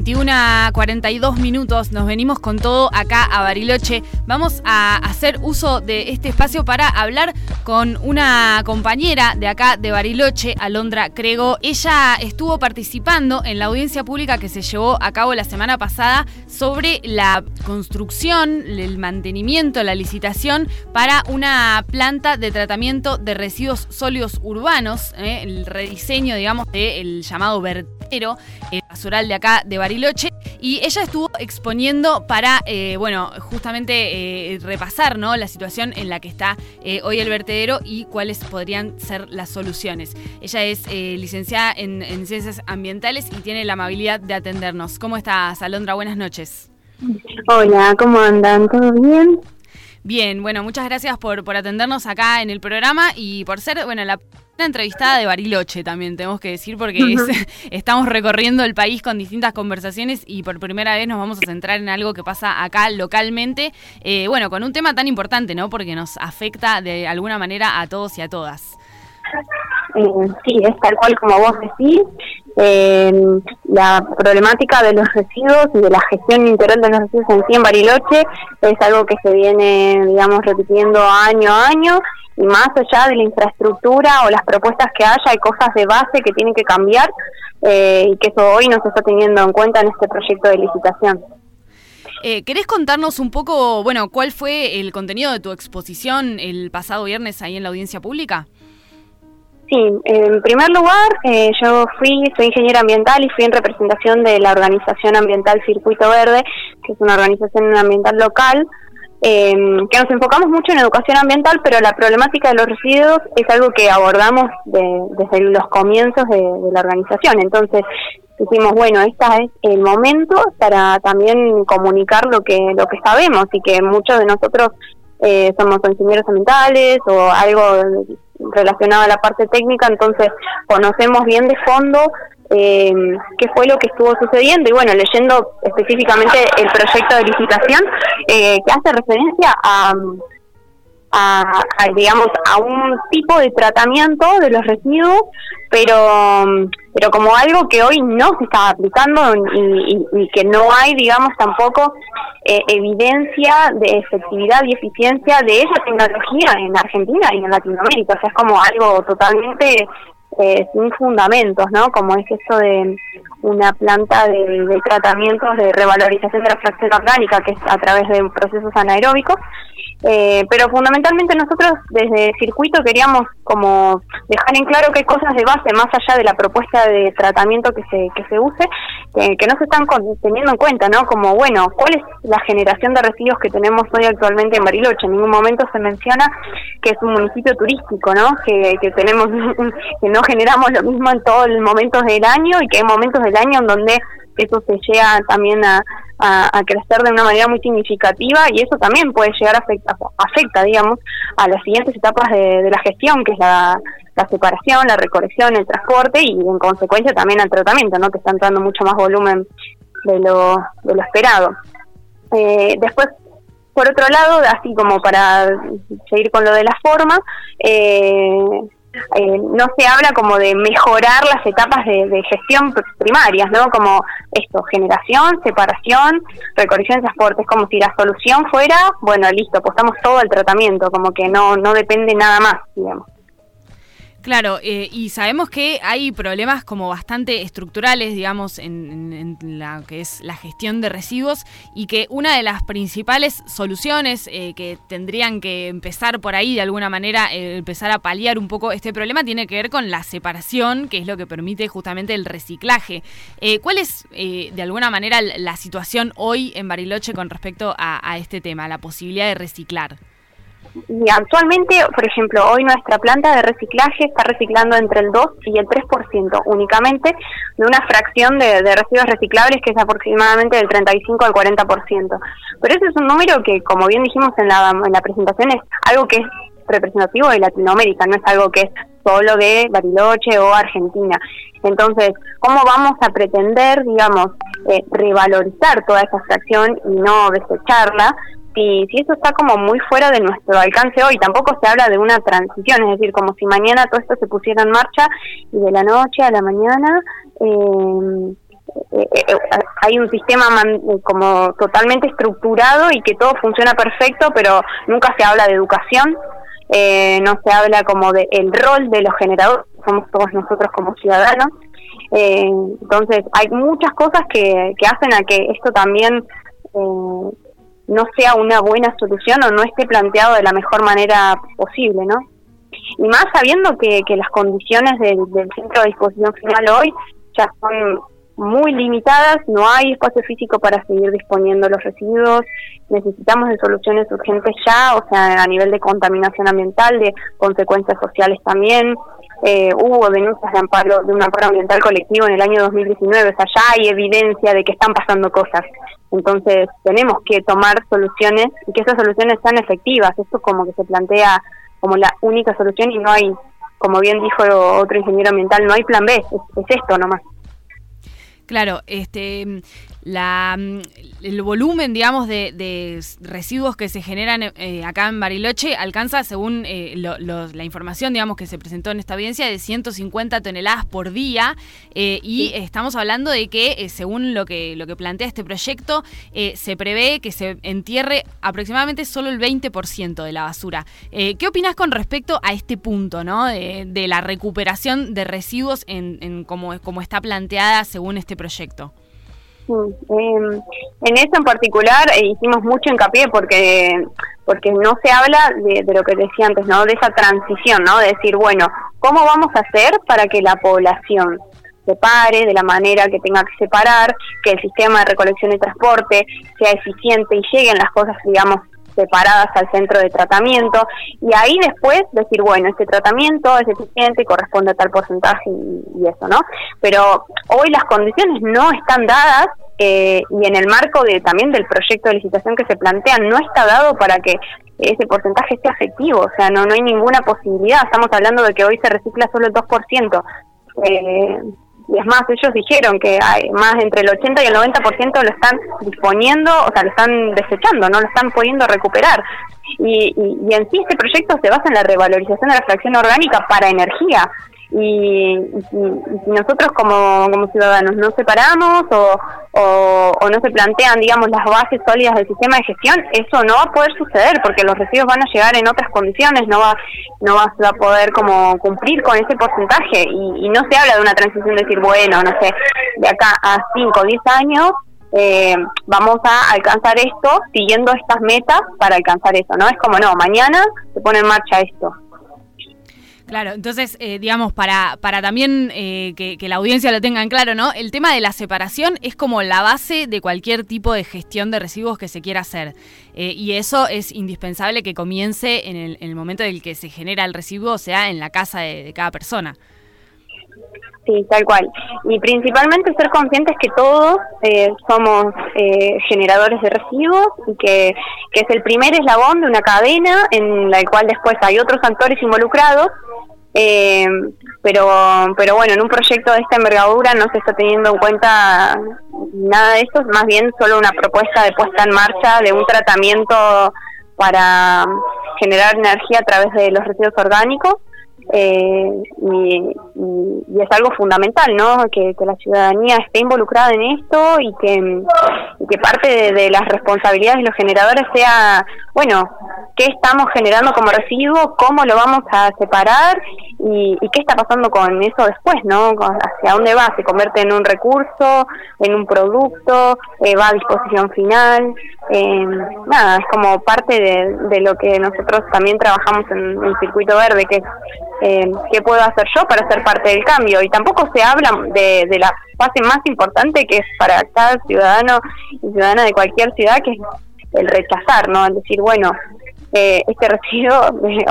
21:42, nos venimos con todo acá a Bariloche. Vamos a hacer uso de este espacio para hablar con una compañera de acá de Bariloche, Alondra Crego. Ella estuvo participando en la audiencia pública que se llevó a cabo la semana pasada sobre la construcción, el mantenimiento, la licitación para una planta de tratamiento de residuos sólidos urbanos, el rediseño, digamos, del llamado vertedero, el basural de acá de Bariloche, y ella estuvo exponiendo para, justamente repasar, ¿no?, la situación en la que está hoy el vertedero y cuáles podrían ser las soluciones. Ella es licenciada en Ciencias Ambientales y tiene la amabilidad de atendernos. ¿Cómo estás, Alondra? Buenas noches. Hola, ¿cómo andan? ¿Todo bien? Bien, bueno, muchas gracias por atendernos acá en el programa y por ser, la entrevistada de Bariloche también, tenemos que decir, porque estamos recorriendo el país con distintas conversaciones y por primera vez nos vamos a centrar en algo que pasa acá localmente, con un tema tan importante, ¿no? Porque nos afecta de alguna manera a todos y a todas. Sí, es tal cual como vos decís, la problemática de los residuos y de la gestión integral de los residuos en sí en Bariloche es algo que se viene, repitiendo año a año, y más allá de la infraestructura o las propuestas que haya, hay cosas de base que tienen que cambiar, y que eso hoy no se está teniendo en cuenta en este proyecto de licitación. ¿Querés contarnos un poco, cuál fue el contenido de tu exposición el pasado viernes ahí en la audiencia pública? Sí, en primer lugar, soy ingeniera ambiental y fui en representación de la organización ambiental Circuito Verde, que es una organización ambiental local, que nos enfocamos mucho en educación ambiental, pero la problemática de los residuos es algo que abordamos desde los comienzos de la organización. Entonces dijimos, este es el momento para también comunicar lo que sabemos, y que muchos de nosotros somos ingenieros ambientales o algo relacionado a la parte técnica, entonces conocemos bien de fondo qué fue lo que estuvo sucediendo, y leyendo específicamente el proyecto de licitación, que hace referencia a un tipo de tratamiento de los residuos, pero como algo que hoy no se está aplicando y que no hay, tampoco evidencia de efectividad y eficiencia de esa tecnología en Argentina y en Latinoamérica. O sea, es como algo totalmente sin fundamentos, ¿no? Como es eso de una planta de tratamientos de revalorización de la fracción orgánica, que es a través de procesos anaeróbicos. Pero fundamentalmente nosotros desde el circuito queríamos como dejar en claro que hay cosas de base más allá de la propuesta de tratamiento que se use, que no se están teniendo en cuenta, ¿no? Como, ¿cuál es la generación de residuos que tenemos hoy actualmente en Bariloche? En ningún momento se menciona que es un municipio turístico, ¿no? Que tenemos que no generamos lo mismo en todos los momentos del año, y que hay momentos del año en donde eso se llega también a crecer de una manera muy significativa, y eso también puede llegar a afecta, a las siguientes etapas de la gestión, que es la separación, la recolección, el transporte, y en consecuencia también al tratamiento, ¿no?, que está entrando mucho más volumen de lo esperado. Después, por otro lado, así como para seguir con lo de la forma, no se habla como de mejorar las etapas de gestión primarias, ¿no? Como esto, generación, separación, recolección y transporte. Es como si la solución fuera, listo, apostamos todo al tratamiento, como que no depende nada más, Claro, y sabemos que hay problemas como bastante estructurales, en la que es la gestión de residuos, y que una de las principales soluciones que tendrían que empezar por ahí, de alguna manera, empezar a paliar un poco este problema, tiene que ver con la separación, que es lo que permite justamente el reciclaje. ¿Cuál es, de alguna manera, la situación hoy en Bariloche con respecto a este tema, la posibilidad de reciclar? Y actualmente, por ejemplo, hoy nuestra planta de reciclaje está reciclando entre el 2 y el 3% únicamente de una fracción de residuos reciclables, que es aproximadamente del 35 al 40%. Pero ese es un número que, como bien dijimos en la presentación, es algo que es representativo de Latinoamérica, no es algo que es solo de Bariloche o Argentina. Entonces, ¿cómo vamos a pretender, revalorizar toda esa fracción y no desecharla? Si eso está como muy fuera de nuestro alcance hoy. Tampoco se habla de una transición, es decir, como si mañana todo esto se pusiera en marcha y de la noche a la mañana hay un sistema como totalmente estructurado y que todo funciona perfecto, pero nunca se habla de educación, no se habla como de el rol de los generadores, somos todos nosotros como ciudadanos. Entonces hay muchas cosas que hacen a que esto también no sea una buena solución o no esté planteado de la mejor manera posible, ¿no? Y más sabiendo que las condiciones del centro de disposición final hoy ya son muy limitadas, no hay espacio físico para seguir disponiendo los residuos, necesitamos de soluciones urgentes ya, o sea, a nivel de contaminación ambiental, de consecuencias sociales también. Hubo denuncias de un amparo ambiental colectivo en el año 2019, o sea, ya hay evidencia de que están pasando cosas. Entonces tenemos que tomar soluciones y que esas soluciones sean efectivas. Esto como que se plantea como la única solución y no hay, como bien dijo otro ingeniero ambiental, no hay plan B, es esto nomás. Claro, el volumen, digamos, de residuos que se generan acá en Bariloche alcanza, según la información, digamos, que se presentó en esta audiencia, de 150 toneladas por día, y estamos hablando de que, según lo que plantea este proyecto, se prevé que se entierre aproximadamente solo el 20% de la basura. ¿Qué opinás con respecto a este punto, ¿no? de la recuperación de residuos en como está planteada según este proyecto? Sí, en eso en particular hicimos mucho hincapié porque no se habla de lo que decía antes, ¿no? De esa transición, ¿no? De decir, bueno, ¿cómo vamos a hacer para que la población separe de la manera que tenga que separar, que el sistema de recolección y transporte sea eficiente y lleguen las cosas, digamos, separadas al centro de tratamiento? Y ahí después decir, bueno, este tratamiento es eficiente, corresponde a tal porcentaje y eso, ¿no? Pero hoy las condiciones no están dadas, y en el marco también del proyecto de licitación que se plantea, no está dado para que ese porcentaje esté efectivo, o sea, no hay ninguna posibilidad. Estamos hablando de que hoy se recicla solo el 2%. Y es más, ellos dijeron que hay más entre el 80 y el 90% lo están disponiendo, o sea, lo están desechando, no lo están pudiendo recuperar. Y en sí este proyecto se basa en la revalorización de la fracción orgánica para energía. Y nosotros como ciudadanos no separamos o no se plantean, digamos, las bases sólidas del sistema de gestión, eso no va a poder suceder porque los residuos van a llegar en otras condiciones, no va a poder como cumplir con ese porcentaje, y no se habla de una transición de decir, bueno, no sé, de acá a 5 o 10 años vamos a alcanzar esto siguiendo estas metas para alcanzar eso, ¿no? Es como, no, mañana se pone en marcha esto. Claro, entonces, digamos, para también que la audiencia lo tenga en claro, ¿no? El tema de la separación es como la base de cualquier tipo de gestión de residuos que se quiera hacer. Y eso es indispensable que comience en el momento en el que se genera el residuo, o sea, en la casa de cada persona. Sí, tal cual. Y principalmente ser conscientes que todos somos generadores de residuos y que es el primer eslabón de una cadena en la cual después hay otros actores involucrados. Pero bueno, en un proyecto de esta envergadura no se está teniendo en cuenta nada de esto, más bien solo una propuesta de puesta en marcha de un tratamiento para generar energía a través de los residuos orgánicos, y es algo fundamental, ¿no? Que la ciudadanía esté involucrada en esto y que parte de las responsabilidades de los generadores sea, bueno, qué estamos generando como residuo, cómo lo vamos a separar y qué está pasando con eso después, ¿no? Hacia dónde va, se convierte en un recurso, en un producto, va a disposición final, nada, es como parte de lo que nosotros también trabajamos en el Circuito Verde, que es qué puedo hacer yo para ser parte del cambio, y tampoco se habla de la fase más importante que es para cada ciudadano y ciudadana de cualquier ciudad, que es el rechazar, ¿no? El decir, bueno, este residuo,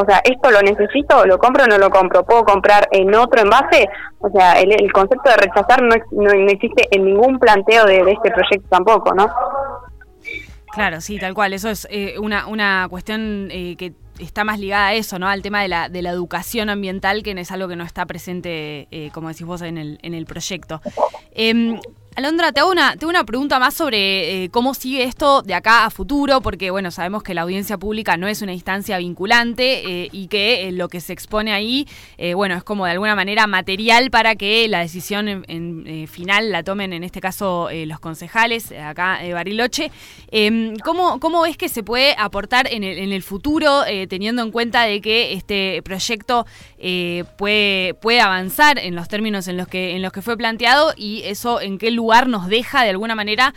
o sea, esto lo necesito, lo compro o no lo compro, puedo comprar en otro envase, o sea, el concepto de rechazar no existe en ningún planteo de este proyecto tampoco, ¿no? Claro, sí, tal cual, eso es una cuestión que está más ligada a eso, ¿no? Al tema de la educación ambiental, que es algo que no está presente, como decís vos, en el proyecto. Alondra, te hago una pregunta más sobre cómo sigue esto de acá a futuro, porque bueno, sabemos que la audiencia pública no es una instancia vinculante y que lo que se expone ahí bueno, es como de alguna manera material para que la decisión final la tomen, en este caso, los concejales acá de Bariloche. ¿Cómo ves que se puede aportar en el futuro, teniendo en cuenta de que este proyecto puede avanzar en los términos en los que fue planteado, y eso en qué lugar nos deja de alguna manera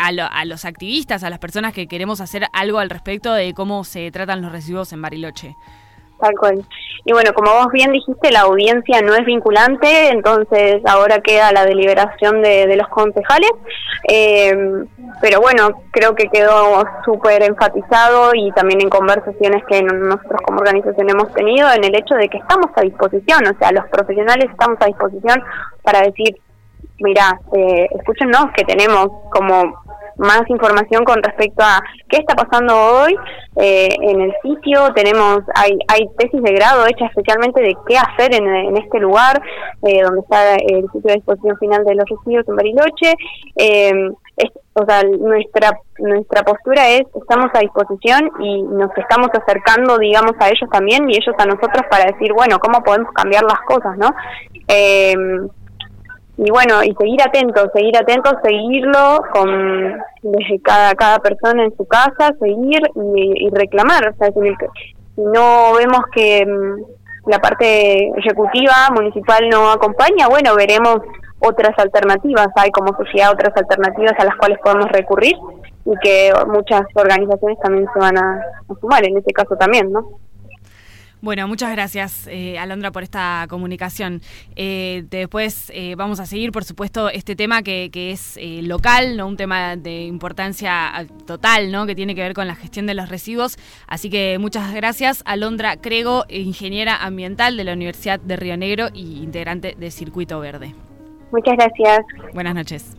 a los activistas, a las personas que queremos hacer algo al respecto de cómo se tratan los residuos en Bariloche? Tal cual. Y bueno, como vos bien dijiste, la audiencia no es vinculante, entonces ahora queda la deliberación de los concejales, pero bueno, creo que quedó súper enfatizado, y también en conversaciones que nosotros como organización hemos tenido, en el hecho de que estamos a disposición, o sea, los profesionales estamos a disposición para decir, mirá, escúchenos, que tenemos como más información con respecto a qué está pasando hoy en el sitio. Hay tesis de grado hechas especialmente de qué hacer en este lugar, donde está el sitio de disposición final de los residuos en Bariloche. O sea, nuestra postura es, estamos a disposición y nos estamos acercando, digamos, a ellos también, y ellos a nosotros, para decir, bueno, cómo podemos cambiar las cosas, ¿no? Y bueno, y seguir atentos, seguirlo con desde cada persona en su casa, seguir y reclamar. O sea, si no vemos que la parte ejecutiva municipal no acompaña, bueno, veremos otras alternativas. Hay como sociedad otras alternativas a las cuales podemos recurrir, y que muchas organizaciones también se van a sumar, en este caso también, ¿no? Bueno, muchas gracias, Alondra, por esta comunicación. Después vamos a seguir, por supuesto, este tema que es local, no un tema de importancia total, ¿no?, que tiene que ver con la gestión de los residuos. Así que muchas gracias, Alondra Crego, ingeniera ambiental de la Universidad de Río Negro y integrante de Circuito Verde. Muchas gracias. Buenas noches.